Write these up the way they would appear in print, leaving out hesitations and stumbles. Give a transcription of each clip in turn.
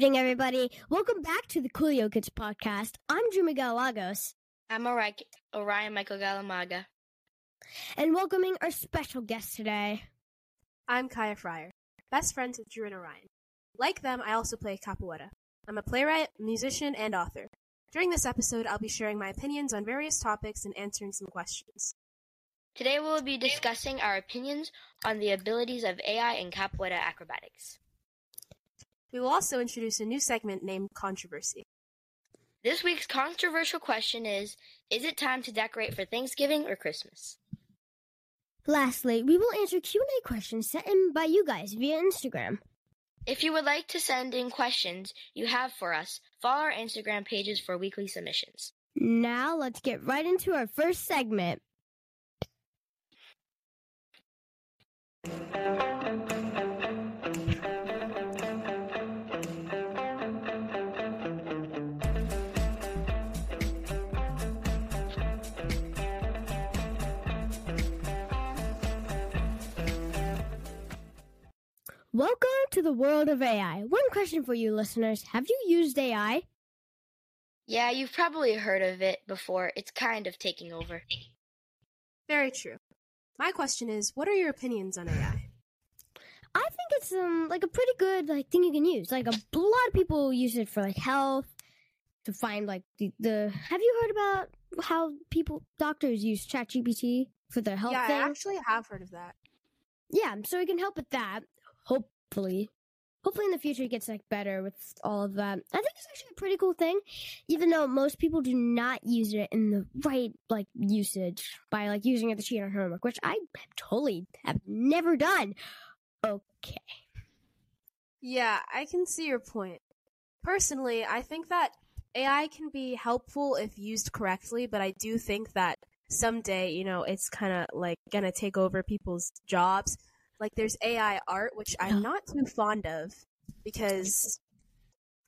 evening, everybody. Welcome back to the Coolio Kids Podcast. I'm Drew Miguel Lagos. I'm Orion Michael Galamaga. And welcoming our special guest today. I'm Kaya Fryer, best friends with Drew and Orion. Like them, I also play capoeira. I'm a playwright, musician, and author. During this episode, I'll be sharing my opinions on various topics and answering some questions. Today, we'll be discussing our opinions on the abilities of AI in capoeira acrobatics. We will also introduce a new segment named Controversy. This week's controversial question is it time to decorate for Thanksgiving or Christmas? Lastly, we will answer Q&A questions sent in by you guys via Instagram. If you would like to send in questions you have for us, follow our Instagram pages for weekly submissions. Now let's get right into our first segment. Welcome to the world of AI. One question for you listeners. Have you used AI? Yeah, you've probably heard of it before. It's kind of taking over. Very true. My question is, what are your opinions on AI? I think it's a pretty good thing you can use. A lot of people use it for health, to find the Have you heard about how doctors use ChatGPT for their health thing? Yeah, I actually have heard of that. Yeah, so it can help with that. Hopefully in the future it gets better with all of that. I think it's actually a pretty cool thing, even though most people do not use it in the right usage by using it to cheat on homework, which I totally have never done. Okay. Yeah, I can see your point. Personally, I think that AI can be helpful if used correctly, but I do think that someday, it's kind of gonna take over people's jobs. There's AI art, which I'm not too fond of, because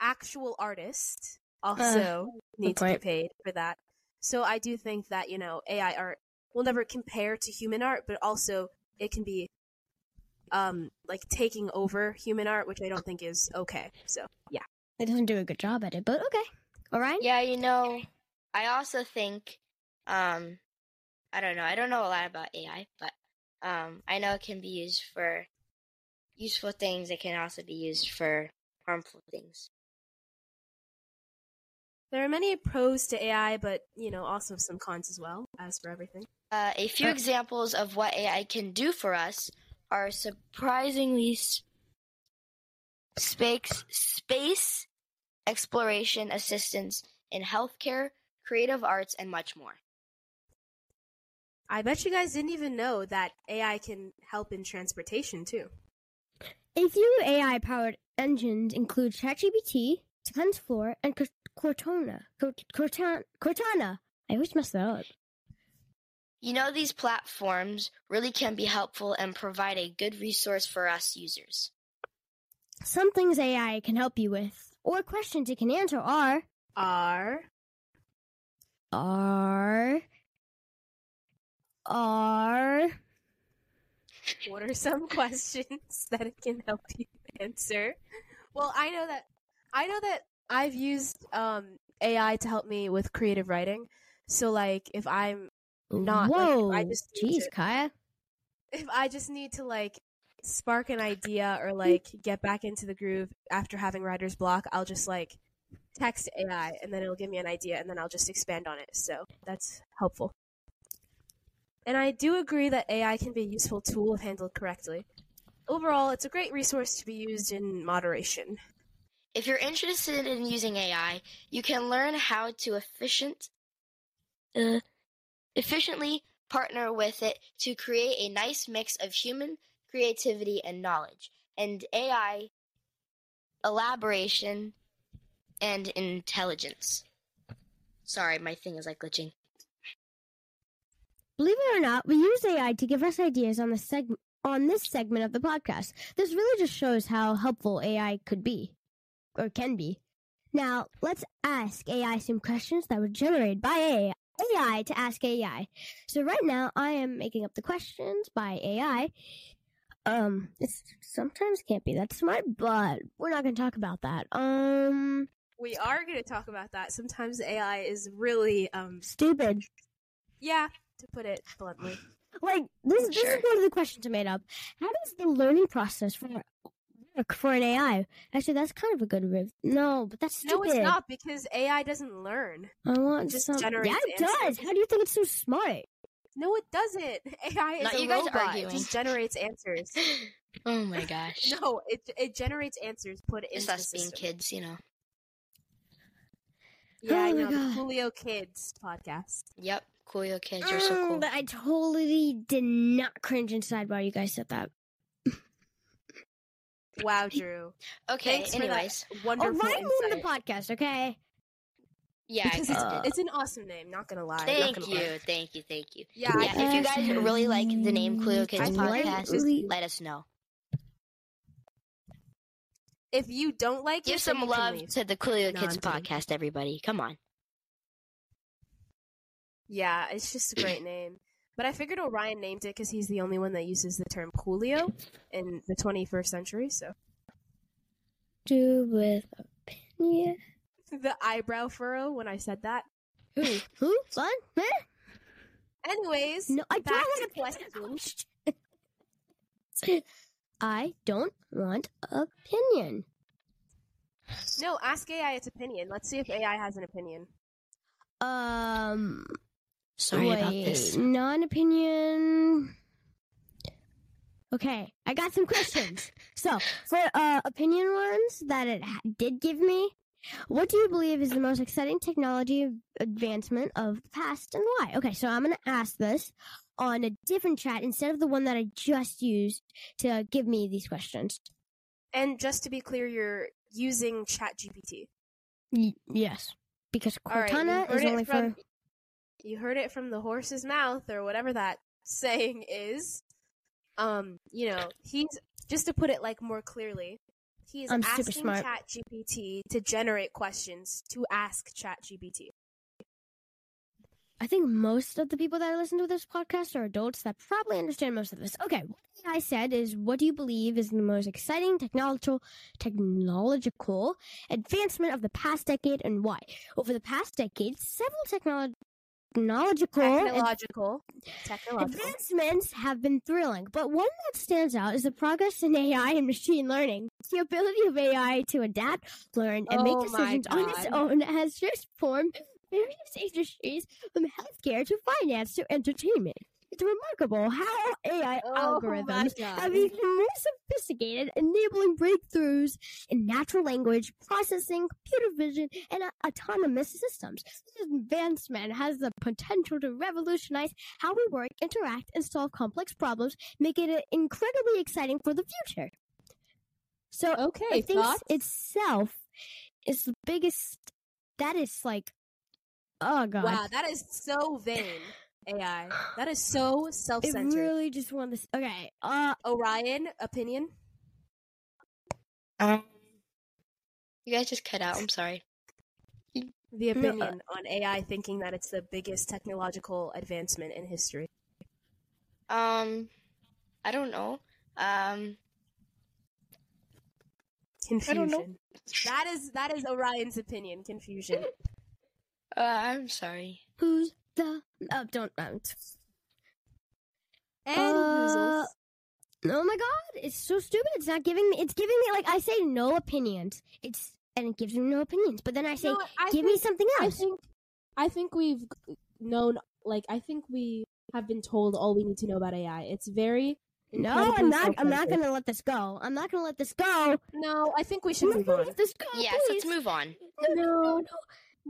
actual artists also need to be paid for that. So I do think that, AI art will never compare to human art, but also it can be, taking over human art, which I don't think is okay. So, yeah. It doesn't do a good job at it, but okay. All right. Yeah, I also think, I don't know a lot about AI, but. I know it can be used for useful things. It can also be used for harmful things. There are many pros to AI, but, also some cons as well, as for everything. A few examples of what AI can do for us are surprisingly space exploration, assistance in healthcare, creative arts, and much more. I bet you guys didn't even know that AI can help in transportation, too. A few AI-powered engines include ChatGPT, TensorFlow, and Cortana. Cortana! I always mess that up. These platforms really can be helpful and provide a good resource for us users. Some things AI can help you with, or questions it can answer are... What are some questions that it can help you answer? Well, I know that I've used AI to help me with creative writing. So, if I'm not, whoa, Kaya. If I just need to spark an idea or get back into the groove after having writer's block, I'll just text AI and then it'll give me an idea and then I'll just expand on it. So that's helpful. And I do agree that AI can be a useful tool if handled correctly. Overall, it's a great resource to be used in moderation. If you're interested in using AI, you can learn how to efficiently partner with it to create a nice mix of human creativity and knowledge, and AI elaboration and intelligence. Sorry, my thing is glitching. Believe it or not, we use AI to give us ideas on this segment of the podcast. This really just shows how helpful AI could be, or can be. Now, let's ask AI some questions that were generated by AI to ask AI. So right now, I am making up the questions by AI. It sometimes can't be that smart, but we're not going to talk about that. We are going to talk about that. Sometimes AI is really stupid. Yeah, to put it bluntly. Like this, sure. This is one of the questions I made up. How does the learning process for an AI? Actually, that's kind of a good riff. No, but that's stupid. No, it's not, because AI doesn't learn. I want it just some... generates. Yeah, it answers. Does. How do you think it's so smart? No, it doesn't. AI is not a you guys robot. Arguing. It just generates answers. Oh my gosh. No, it generates answers. Put it into us being kids, you know. Yeah, oh I know. The Coolio Kids podcast. Yep. Coolio Kids, you're so cool. But I totally did not cringe inside while you guys said that. Wow, Drew. Okay, thanks anyways. For that wonderful Orion insight. The podcast, okay? Yeah, because it's an awesome name, not gonna lie. Thank you. Yeah, if you guys really like the name Coolio Kids Podcast, let us know. If you don't like it, give some love to the Coolio Kids Podcast, everybody. Come on. Yeah, it's just a great name. But I figured Orion named it because he's the only one that uses the term Coolio in the 21st century, so. Do with opinion. The eyebrow furrow when I said that. Who? What? Anyways, no, I back don't want to question. I don't want opinion. No, ask AI its opinion. Let's see if AI has an opinion. Sorry about this. Non-opinion. Okay, I got some questions. So, for opinion ones that it did give me, what do you believe is the most exciting technology advancement of the past and why? Okay, so I'm going to ask this on a different chat instead of the one that I just used to give me these questions. And just to be clear, you're using ChatGPT. Yes, because Cortana is only for... You heard it from the horse's mouth, or whatever that saying is. He's, just to put it like more clearly, he's asking ChatGPT to generate questions to ask ChatGPT. I think most of the people that listen to this podcast are adults that probably understand most of this. Okay, what I said is, what do you believe is the most exciting technological advancement of the past decade and why? Over the past decade, several technological advancements have been thrilling, but one that stands out is the progress in AI and machine learning. The ability of AI to adapt, learn, and make decisions on its own has transformed various industries from healthcare to finance to entertainment. It's remarkable how AI algorithms have become more sophisticated, enabling breakthroughs in natural language processing, computer vision, and autonomous systems. This advancement has the potential to revolutionize how we work, interact, and solve complex problems, making it incredibly exciting for the future. So, I think itself is the biggest. That is like, oh god, wow, that is so vain. AI. That is so self-centered. It really just wanted this. Okay. Orion, opinion? You guys just cut out. I'm sorry. The opinion on AI thinking that it's the biggest technological advancement in history. I don't know. Confusion. I don't know. That is Orion's opinion. Confusion. I'm sorry. Who's don't mount. And noozles. Oh my god, it's so stupid. It's not giving me. It's giving me like I say no opinions. It gives me no opinions. But then I say, give me something else. I think we've known. Like I think we have been told all we need to know about AI. It's very. No, I'm not going to let this go. I'm not going to let this go. No, I think we should move on. Let this go, yes, please. Let's move on. No,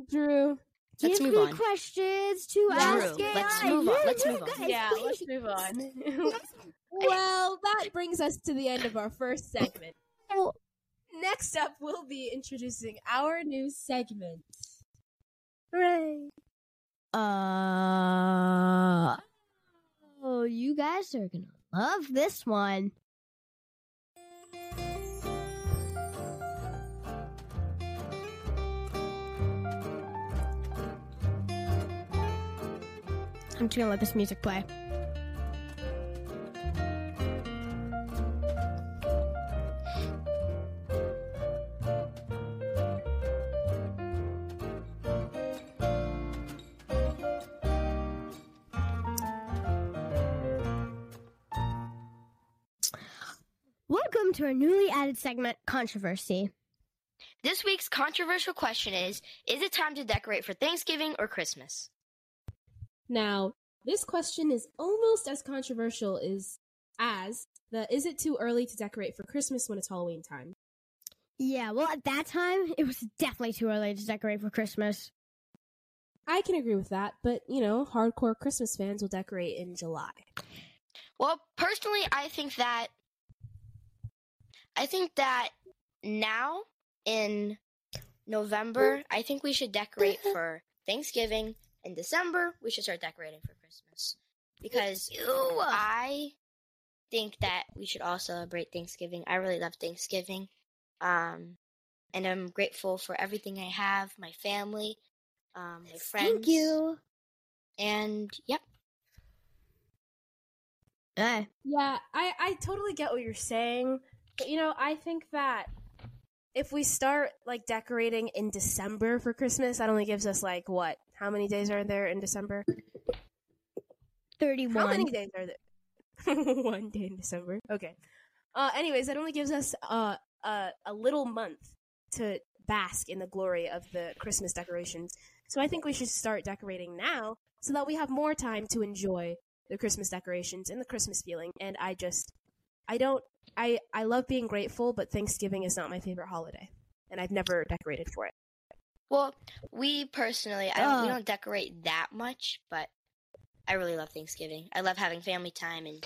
Drew. Let's move on. Questions to ask AI. Let's move on. Let's move on. Well, that brings us to the end of our first segment. Next up, we'll be introducing our new segment. Hooray. Oh, you guys are going to love this one. I'm just going to let this music play. Welcome to our newly added segment, Controversy. This week's controversial question is it time to decorate for Thanksgiving or Christmas? Now, this question is almost as controversial as the, is it too early to decorate for Christmas when it's Halloween time? Yeah, well, at that time, it was definitely too early to decorate for Christmas. I can agree with that, but, you know, hardcore Christmas fans will decorate in July. Well, personally, I think that now, in November, I think we should decorate for Thanksgiving. In December, we should start decorating for Christmas. Because I think that we should all celebrate Thanksgiving. I really love Thanksgiving. And I'm grateful for everything I have, my family, my friends. Thank you. And, yep. Yeah, I totally get what you're saying. But, you know, I think that if we start, like, decorating in December for Christmas, that only gives us, like, what? How many days are there in December? 31. How many days are there? 1 day in December. Okay. Anyways, that only gives us a little month to bask in the glory of the Christmas decorations. So I think we should start decorating now so that we have more time to enjoy the Christmas decorations and the Christmas feeling. And I love being grateful, but Thanksgiving is not my favorite holiday, and I've never decorated for it. Well, we personally, we don't decorate that much, but I really love Thanksgiving. I love having family time and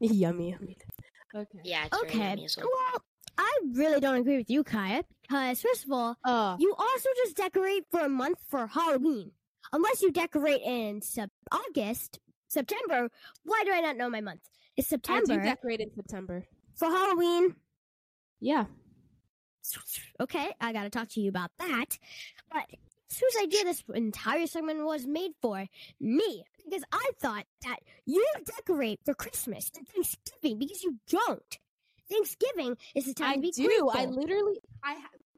yummy. Okay. Yeah, it's very yummy as well. Well, I really don't agree with you, Kaya, because first of all, you also just decorate for a month for Halloween. Unless you decorate in September, why do I not know my month? It's September. I do decorate in September. For Halloween? Yeah. Okay, I gotta talk to you about that. But whose idea this entire segment was made for? Me. Because I thought that you decorate for Christmas and Thanksgiving because you don't. Thanksgiving is the time to be grateful.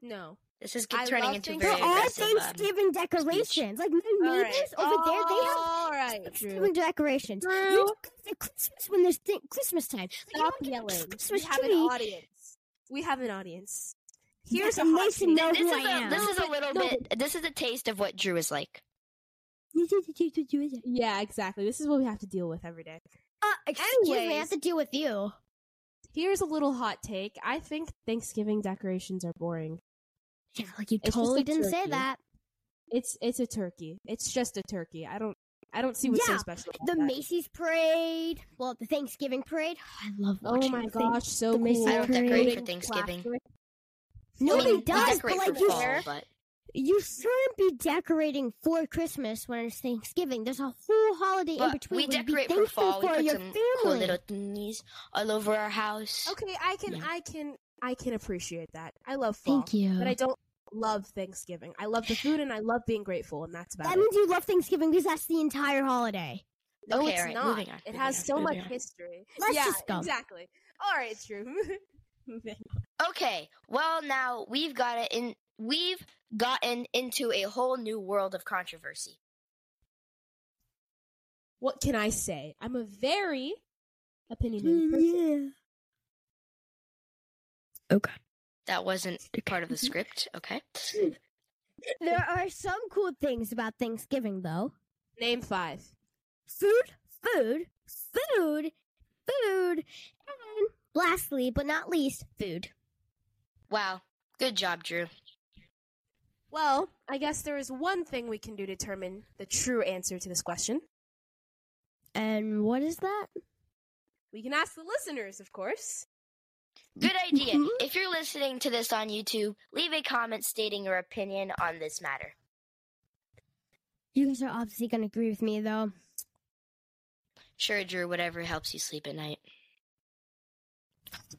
No. This is turning into very aggressive. There are Thanksgiving decorations. Like, my neighbors over there, they have Thanksgiving decorations. You do Christmas when there's Christmas time. Like, stop yelling. We have an audience. Here's a nice to know who I am. This is a taste of what Drew is like. Yeah, exactly. This is what we have to deal with every day. Excuse me, I have to deal with you. Here's a little hot take. I think Thanksgiving decorations are boring. Yeah, like you totally didn't say that. It's a turkey. It's just a turkey. I don't see what's so special about that. Macy's parade. Well, the Thanksgiving parade. I love watching so cool. I don't decorate for Thanksgiving. Nobody does, but like you shouldn't be decorating for Christmas when it's Thanksgiving. There's a whole holiday in between. We decorate for fall. We put some cool little thingies all over our house. Okay, I can appreciate that. I love fall. Thank you. But I don't love Thanksgiving. I love the food and I love being grateful, and that's about it. That means you love Thanksgiving because that's the entire holiday. No, okay, it's not. It has so much history. Let's just go. Exactly. All right, Drew. Okay. Well, now we've gotten into a whole new world of controversy. What can I say? I'm a very opinionated person. Yeah. Okay. That wasn't part of the script. Okay. There are some cool things about Thanksgiving, though. Name 5. Food, and lastly, but not least, food. Wow. Good job, Drew. Well, I guess there is one thing we can do to determine the true answer to this question. And what is that? We can ask the listeners, of course. Good idea. If you're listening to this on YouTube, leave a comment stating your opinion on this matter. You guys are obviously going to agree with me, though. Sure, Drew, whatever helps you sleep at night.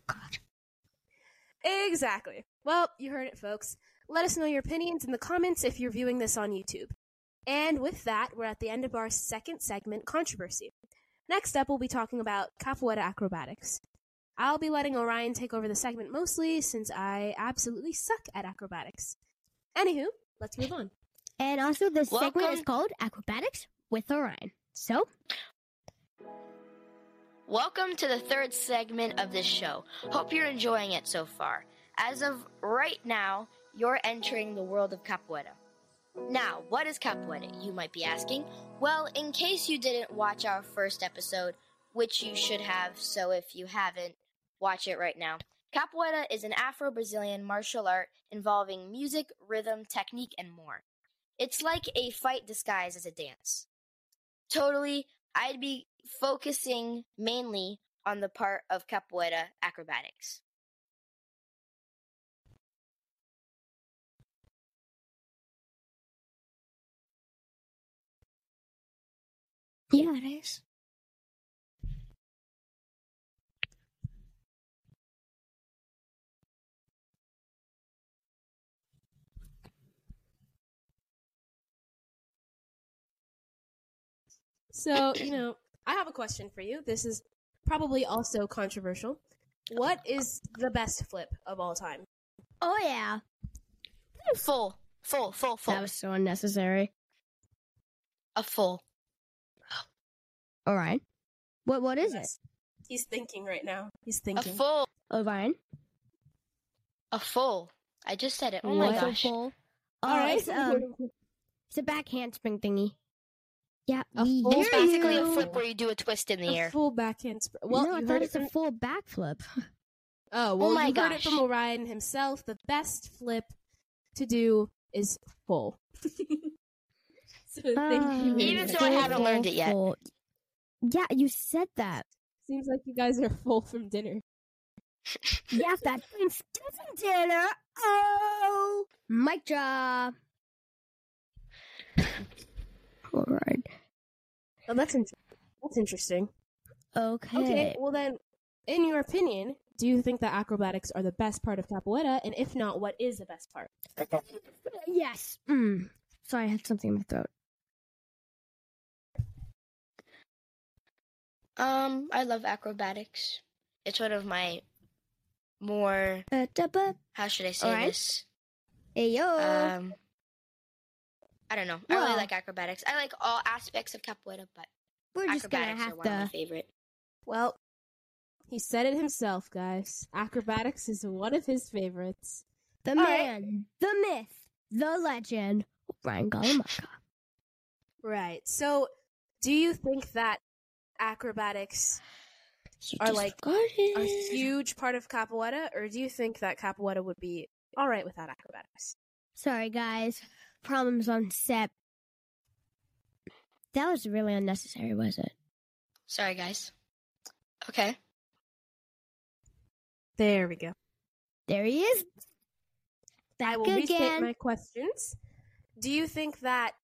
God. Exactly. Well, you heard it, folks. Let us know your opinions in the comments if you're viewing this on YouTube. And with that, we're at the end of our second segment, Controversy. Next up, we'll be talking about capoeira acrobatics. I'll be letting Orion take over the segment mostly since I absolutely suck at acrobatics. Anywho, let's move on. And also this segment is called Acrobatics with Orion. So, Welcome to the third segment of this show. Hope you're enjoying it so far. As of right now, you're entering the world of capoeira. Now, what is capoeira, you might be asking? Well, in case you didn't watch our first episode, which you should have, so if you haven't, watch it right now. Capoeira is an Afro-Brazilian martial art involving music, rhythm, technique, and more. It's like a fight disguised as a dance. Totally, I'd be focusing mainly on the part of capoeira acrobatics. Yeah, it is. So, I have a question for you. This is probably also controversial. What is the best flip of all time? Oh, yeah. Full. That was so unnecessary. A full. All right. What is it? He's thinking right now. A full. Orion? A full. I just said it. Oh my gosh. A full. All right. It's a back handspring thingy. Yeah, it's basically a flip where you do a twist in the air. A full backhand. Well, no, I thought it's a full backflip. Oh, well, you heard it from Orion himself. The best flip to do is full. Thank you. Even so, I haven't learned it yet. Yeah, you said that. Seems like you guys are full from dinner. Yeah, that's from dinner. Oh, mic drop. All right. Oh, that's interesting. Okay. Well, then, in your opinion, do you think that acrobatics are the best part of capoeira? And if not, what is the best part? Yes. Sorry, I had something in my throat. I love acrobatics. It's one of my more... how should I say this? Ayo. I don't know. I really like acrobatics. I like all aspects of capoeira, but acrobatics are one of my favorite. Well, he said it himself, guys. Acrobatics is one of his favorites. The man, the myth, the legend, Orion Galamaga. Right. So, do you think that acrobatics are like a huge part of capoeira, or do you think that capoeira would be all right without acrobatics? Sorry, guys. Problems on set. That was really unnecessary, was it? Sorry, guys. Okay. There we go. There he is. Back I will again. Restate my questions. Do you think that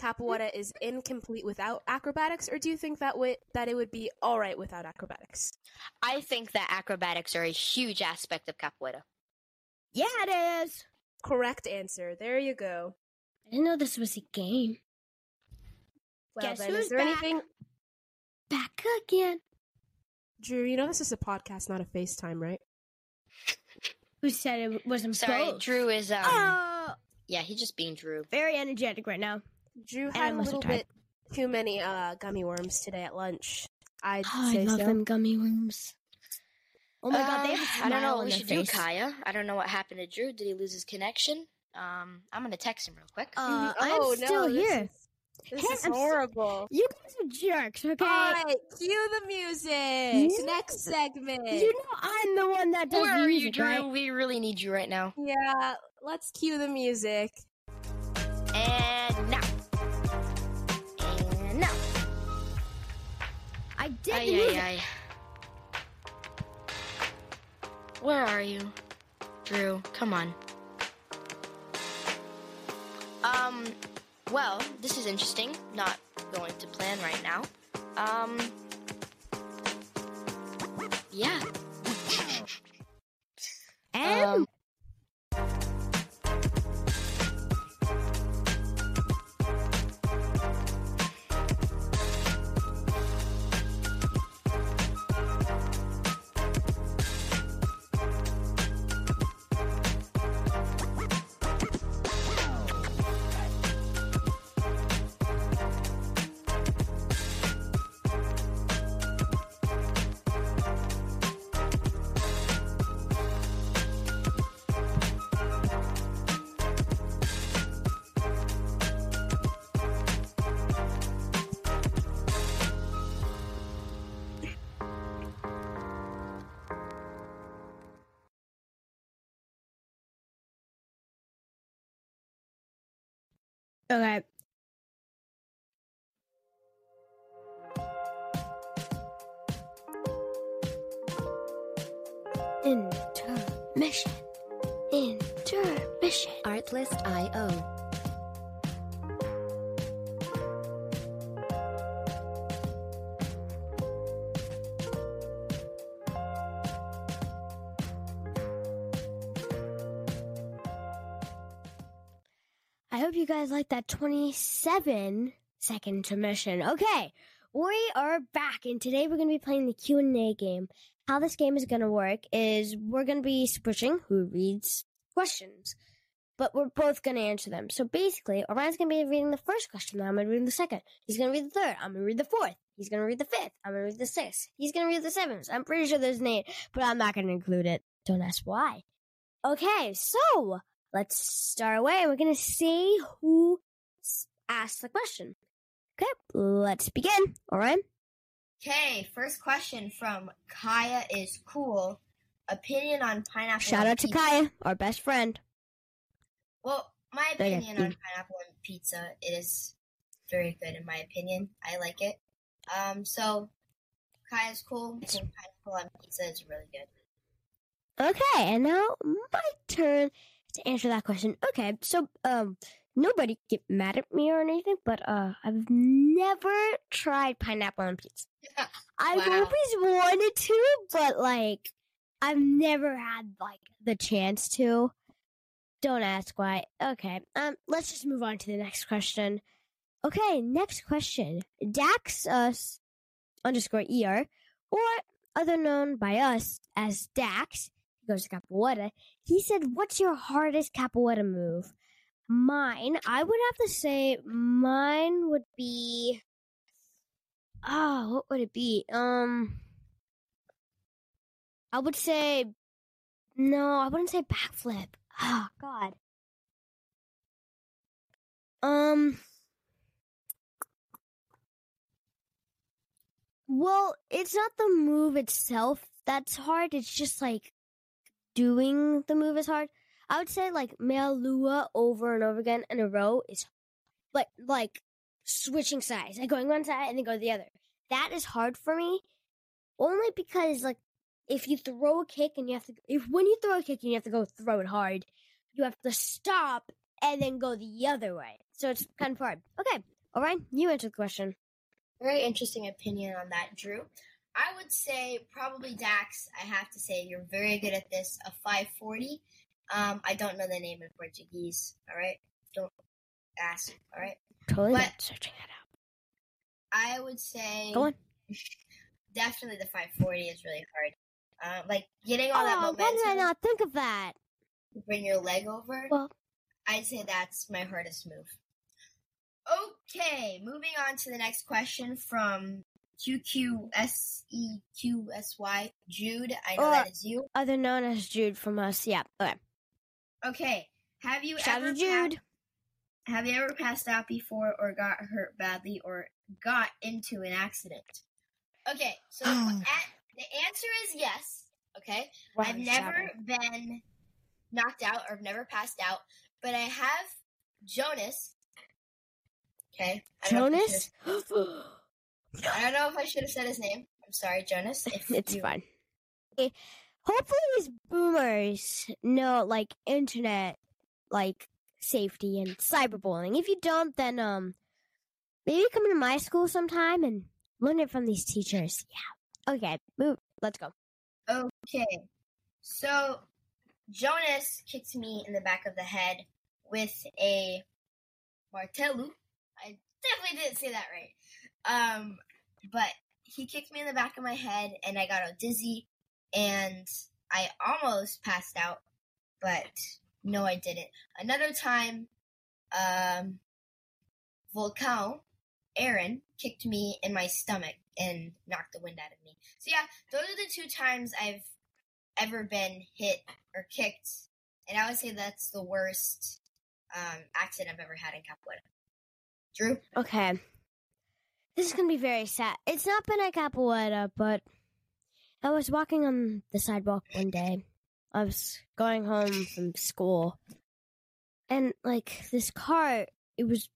capoeira is incomplete without acrobatics, or do you think that it would be all right without acrobatics? I think that acrobatics are a huge aspect of capoeira. Yeah, it is. Correct answer. There you go. I didn't know this was a game. Well, guess then, who's is there back? Anything? Back again. Drew, this is a podcast, not a FaceTime, right? Who said it wasn't both? Drew is, yeah, he's just being Drew. Very energetic right now. Drew had a little bit too many gummy worms today at lunch. I love them gummy worms. Oh my god, they have a smile. I don't know what we should do, Kaya. I don't know what happened to Drew. Did he lose his connection? I'm going to text him real quick. I'm still here. This is horrible. You guys are jerks, okay? All right, cue the music. Yes. Next segment. I'm the one that does the music, Drew? Right? We really need you right now. Yeah, let's cue the music. And now. I did the music. Where are you? Drew, come on. Well, this is interesting. Not going to plan right now. Yeah. And? Okay. Intermission. Artlist.io. I hope you guys like that 27-second intermission. Okay, we are back, and today we're going to be playing the Q&A game. How this game is going to work is we're going to be switching who reads questions, but we're both going to answer them. So basically, Orion's going to be reading the first question, then I'm going to read the second. He's going to read the third, I'm going to read the fourth. He's going to read the fifth, I'm going to read the sixth. He's going to read the seventh. I'm pretty sure there's an eight, but I'm not going to include it. Don't ask why. Okay, so let's start away. We're going to see who asked the question. Okay, let's begin. Orion? Okay, first question from Kaya is cool. Opinion on pineapple. Shout out to Kaya, our best friend. Well, my opinion on pineapple and pizza, it is very good in my opinion. I like it. So Kaya's cool. I think pineapple on pizza is really good. Okay, and now my turn to answer that question. Okay, so nobody get mad at me or anything, but I've never tried pineapple on pizza. Wow. I've always wanted to, but like I've never had like the chance to. Don't ask why. Okay, let's just move on to the next question. Okay, next question. Dax underscore ER, or other known by us as Dax, he goes to Capoeira. He said, "What's your hardest Capoeira move?" Mine, I would have to say mine would be, what would it be? I would say, no, I wouldn't say backflip. Oh, God. Well, it's not the move itself that's hard. It's just, like, doing the move is hard. I would say, like, Malua over and over again in a row is hard. But, like, switching sides. Like, going one side and then go to the other. That is hard for me. Only because, like, if you throw a kick and you have to... when you throw a kick and you have to go throw it hard, you have to stop and then go the other way. So it's kind of hard. Okay, Orion, you answer the question. Very interesting opinion on that, Drew. I would say probably Dax. I have to say you're very good at this. A 540... I don't know the name in Portuguese, all right? Don't ask, all right? Totally but not searching that out. I would say... Go on. Definitely the 540 is really hard. Like, getting all that momentum... why did I not think of that? To bring your leg over? Well, I'd say that's my hardest move. Okay, moving on to the next question from QQSEQSY. Jude, I know that is you. Other known as Jude from us, yeah, okay. Okay, have you ever passed out before or got hurt badly or got into an accident? Okay, so the answer is yes, okay? Wow, I've never been knocked out or I've never passed out, but I have Jonas. Okay. Jonas? I don't know if I should have said his name. I'm sorry, Jonas. It's fine. Okay. Hopefully these boomers know, like, internet, like, safety and cyberbullying. If you don't, then maybe come to my school sometime and learn it from these teachers. Yeah. Okay, let's go. Okay. So, Jonas kicked me in the back of the head with a martello. I definitely didn't say that right. But he kicked me in the back of my head, and I got all dizzy. And I almost passed out, but no, I didn't. Another time, Volcano, Aaron, kicked me in my stomach and knocked the wind out of me. So yeah, those are the two times I've ever been hit or kicked. And I would say that's the worst accident I've ever had in Capoeira. Drew? Okay. This is going to be very sad. It's not been at Capoeira, but... I was walking on the sidewalk one day. I was going home from school. And, like, this car, it was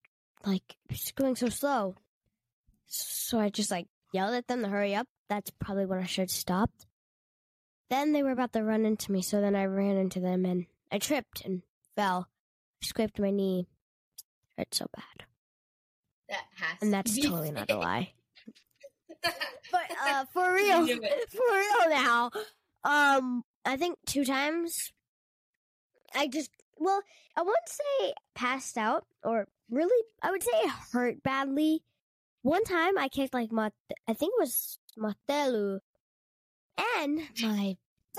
like, it's going so slow. So I just, like, yelled at them to hurry up. That's probably when I should have stopped. Then they were about to run into me, so then I ran into them, and I tripped and fell. I scraped my knee. It hurt so bad. That has and that's to totally not a lie. But for real now, I think 2 times, I wouldn't say passed out, or really, I would say it hurt badly. One time I kicked I think it was martello, and my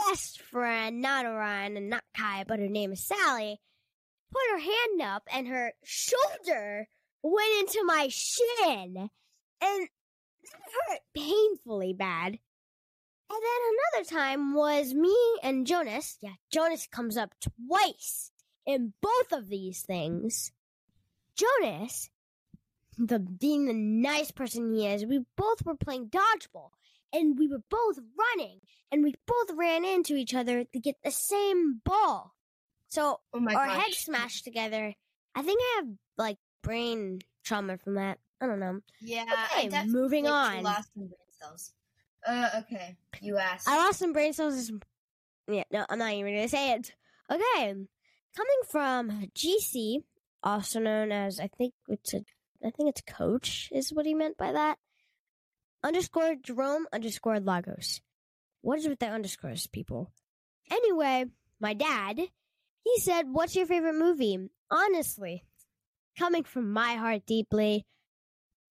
best friend, not Orion and not Kaya, but her name is Sally, put her hand up and her shoulder went into my shin, and that hurt painfully bad. And then another time was me and Jonas. Yeah, Jonas comes up twice in both of these things. Jonas, being the nice person he is, we both were playing dodgeball, and we were both running, and we both ran into each other to get the same ball. So our heads smashed together. I think I have, like, brain trauma from that. I don't know. Yeah. Okay, moving on. You lost some brain cells. Okay. You asked. I lost some brain cells. Yeah, no, I'm not even going to say it. Okay. Coming from GC, also known as, I think it's coach is what he meant by that. _Jerome_Lagos. What is with the underscores, people? Anyway, my dad, he said, what's your favorite movie? Honestly, coming from my heart deeply,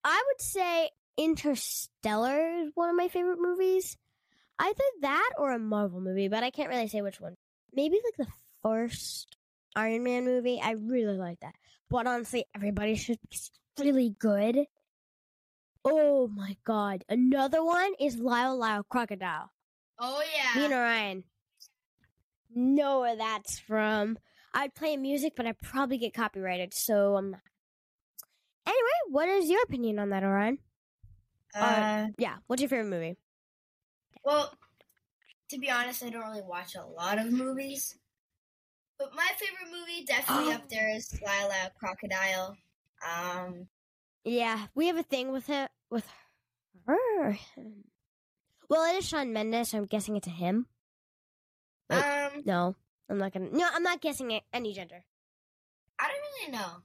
I would say Interstellar is one of my favorite movies. Either that or a Marvel movie, but I can't really say which one. Maybe like the first Iron Man movie. I really like that. But honestly, everybody should be really good. Oh my god. Another one is Lyle Crocodile. Oh yeah. Me and Orion know where that's from. I'd play music, but I'd probably get copyrighted, so I'm not. Anyway, what is your opinion on that, Orion? Yeah, what's your favorite movie? Well, to be honest, I don't really watch a lot of movies. But my favorite movie, definitely up there, is Lila Crocodile. Yeah, we have a thing with it, with her. Well, it is Shawn Mendes, so I'm guessing it's a him. Wait, No, I'm not guessing it, any gender. I don't really know.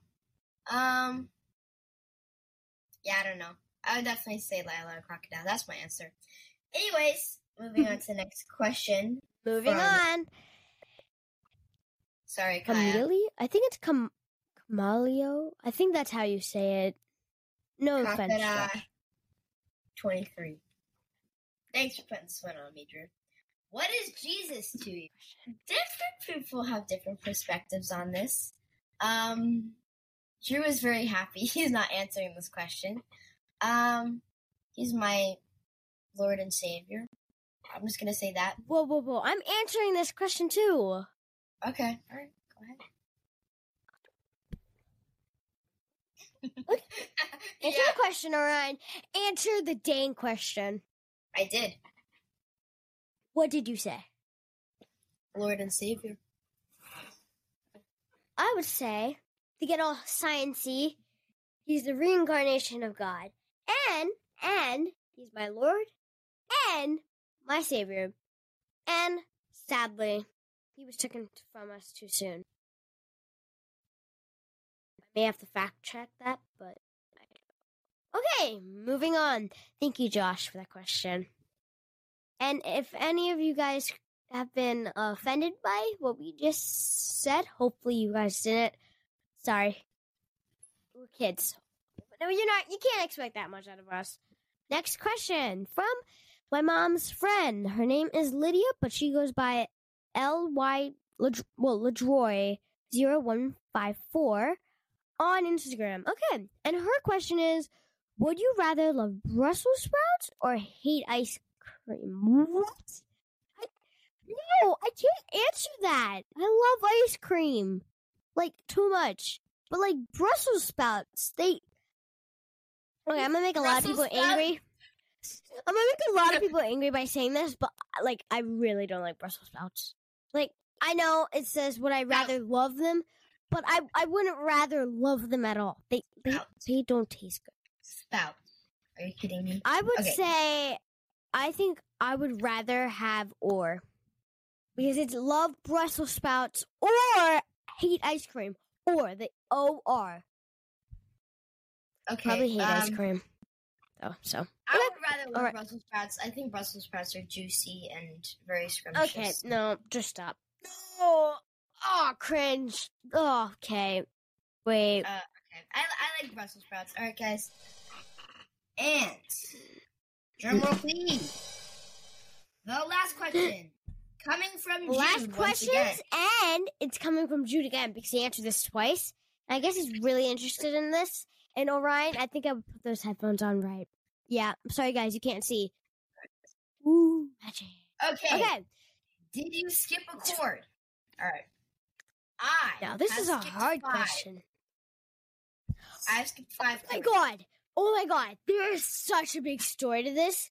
Yeah, I don't know. I would definitely say Lila Crocodile. That's my answer. Anyways, moving on to the next question. Sorry, Kaya. I think it's Camalio. I think that's how you say it. No offense, Josh. 23. Thanks for putting sweat on me, Drew. What is Jesus to you? Different people have different perspectives on this. Drew is very happy. He's not answering this question. He's my Lord and Savior. I'm just going to say that. Whoa. I'm answering this question, too. Okay. All right. Go ahead. Look, answer the question, Orion. Answer the dang question. I did. What did you say? Lord and Savior. I would say, to get all science-y, he's the reincarnation of God. And he's my Lord and my Savior. And sadly, he was taken from us too soon. I may have to fact check that, but I don't know. Okay, moving on. Thank you, Josh, for that question. And if any of you guys have been offended by what we just said, hopefully you guys didn't. Sorry. We're kids. No, you're not. You can't expect that much out of us. Next question from my mom's friend. Her name is Lydia, but she goes by Lydroy0154 on Instagram. Okay. And her question is, would you rather love Brussels sprouts or hate ice cream? What? I can't answer that. I love ice cream. Like, too much. But, like, Brussels sprouts, they... Okay, I'm going to make a lot of people angry. I'm going to make a lot of people angry by saying this, but, like, I really don't like Brussels sprouts. Like, I know it says would I rather love them, But I wouldn't rather love them at all. They don't taste good. Spout. Are you kidding me? I would say I think I would rather have or. Because it's love Brussels sprouts or hate ice cream. Or the O-R. Okay. Probably hate ice cream. Oh, so. I would rather love Brussels sprouts. I think Brussels sprouts are juicy and very scrumptious. Okay, no, just stop. No. Oh, cringe. Oh, okay. Wait. Okay. I like Brussels sprouts. All right, guys. And, drum roll, please. The last question. Coming from Jude. Last questions, and it's coming from Jude again because he answered this twice. I guess he's really interested in this. And Orion, I think I would put those headphones on right. Yeah. I'm sorry, guys. You can't see. Ooh, magic. Okay. Did you skip a chord? All right. Now, this is a hard question. I've skipped 5 chords. Oh, my God. There is such a big story to this.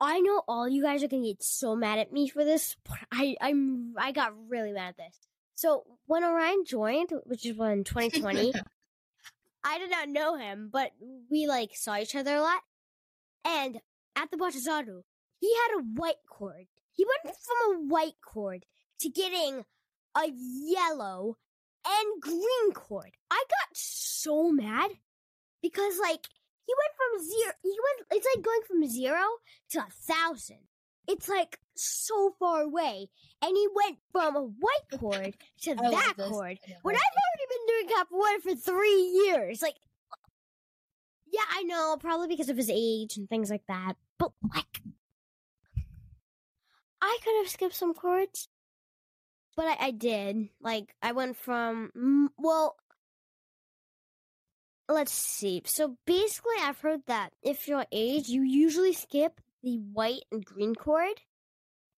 I know all you guys are going to get so mad at me for this, but I got really mad at this. So when Orion joined, which is in 2020, I did not know him, but we, saw each other a lot. And at the Batizaru, he had a white chord. He went from a white chord to getting a yellow and green chord. I got so mad because, he went from zero. It's like going from 0 to 1,000. It's so far away. And he went from a white chord to that chord. When I've already been doing Capoeira for 3 years. Yeah, I know. Probably because of his age and things like that. But, I could have skipped some chords. But I did. I went from, let's see. So basically, I've heard that if you're age, you usually skip the white and green chord.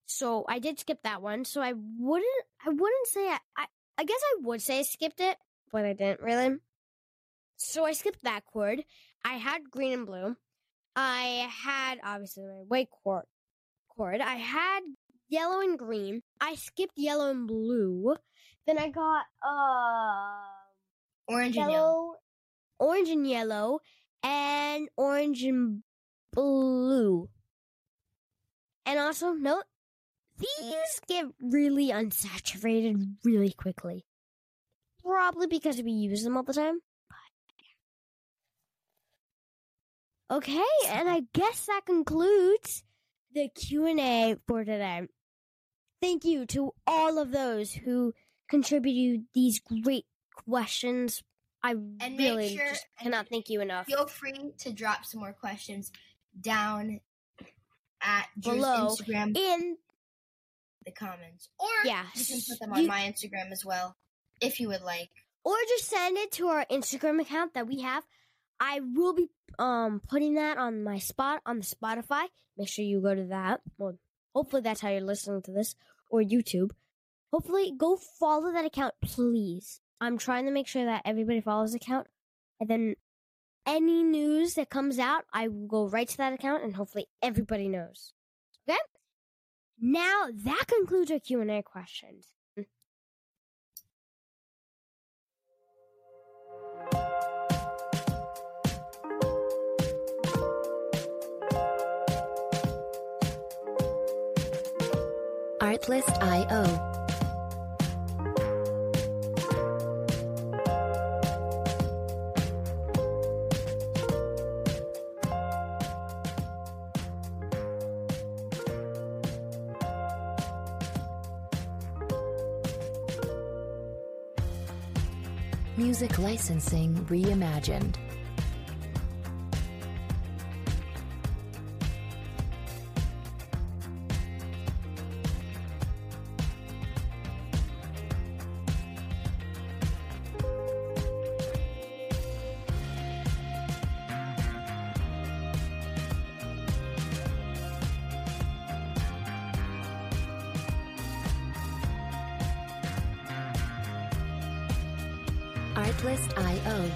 So I did skip that one. So I wouldn't say I guess I would say I skipped it, but I didn't really. So I skipped that chord. I had green and blue. I had obviously my white chord. I had yellow and green. I skipped yellow and blue. Then I got orange and yellow. Orange and yellow, and orange and blue. And also, note, these get really unsaturated really quickly. Probably because we use them all the time. But, yeah. Okay, and I guess that concludes the Q&A for today. Thank you to all of those who contributed these great questions. I really cannot thank you enough. Feel free to drop some more questions down at Drew's Instagram in the comments. Or you can put them on my Instagram as well, if you would like. Or just send it to our Instagram account that we have. I will be putting that on my spot on the Spotify. Make sure you go to that. Well, hopefully that's how you're listening to this. Or YouTube. Hopefully, go follow that account, please. I'm trying to make sure that everybody follows the account. And then any news that comes out, I will go right to that account and hopefully everybody knows. Okay? Now, that concludes our Q&A questions. Artlist.io Music licensing reimagined. Artlist.io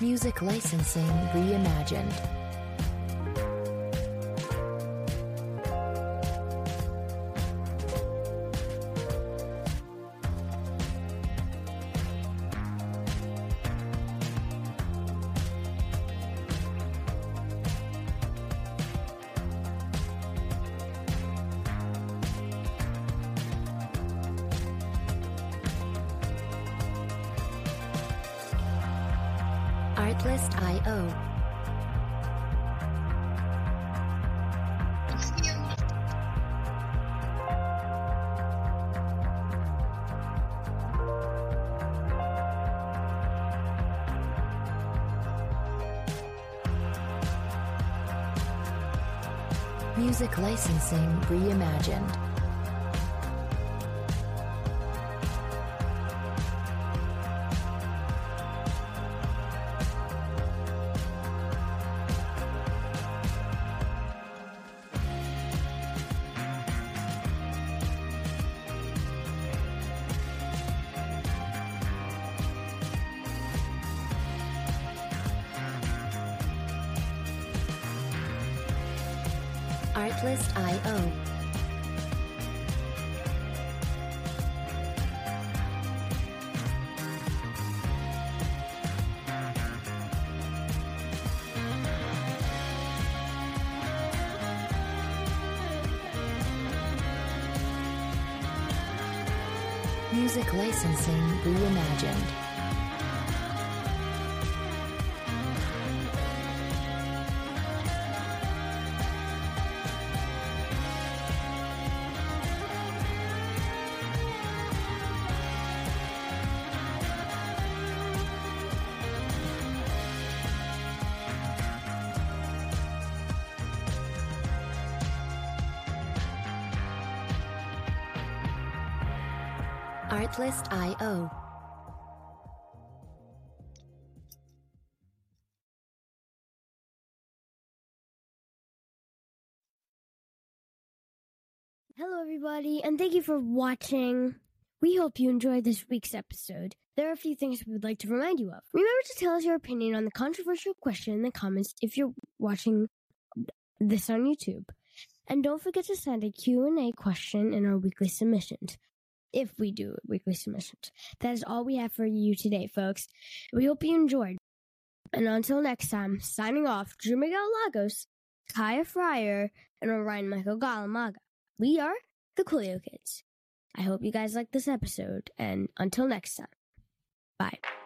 Music licensing reimagined. Artlist.io. Music licensing reimagined. Artlist.io. Music licensing reimagined. Artlist.io. Hello everybody, and thank you for watching. We hope you enjoyed this week's episode. There are a few things we would like to remind you of. Remember to tell us your opinion on the controversial question in the comments if you're watching this on YouTube. And don't forget to send a Q&A question in our weekly submissions. If we do weekly submissions. That is all we have for you today, folks. We hope you enjoyed. And until next time, signing off, Drew Miguel Lagos, Kaya Fryer, and Orion Michael Galamaga. We are the Coolio Kids. I hope you guys liked this episode, and until next time, bye.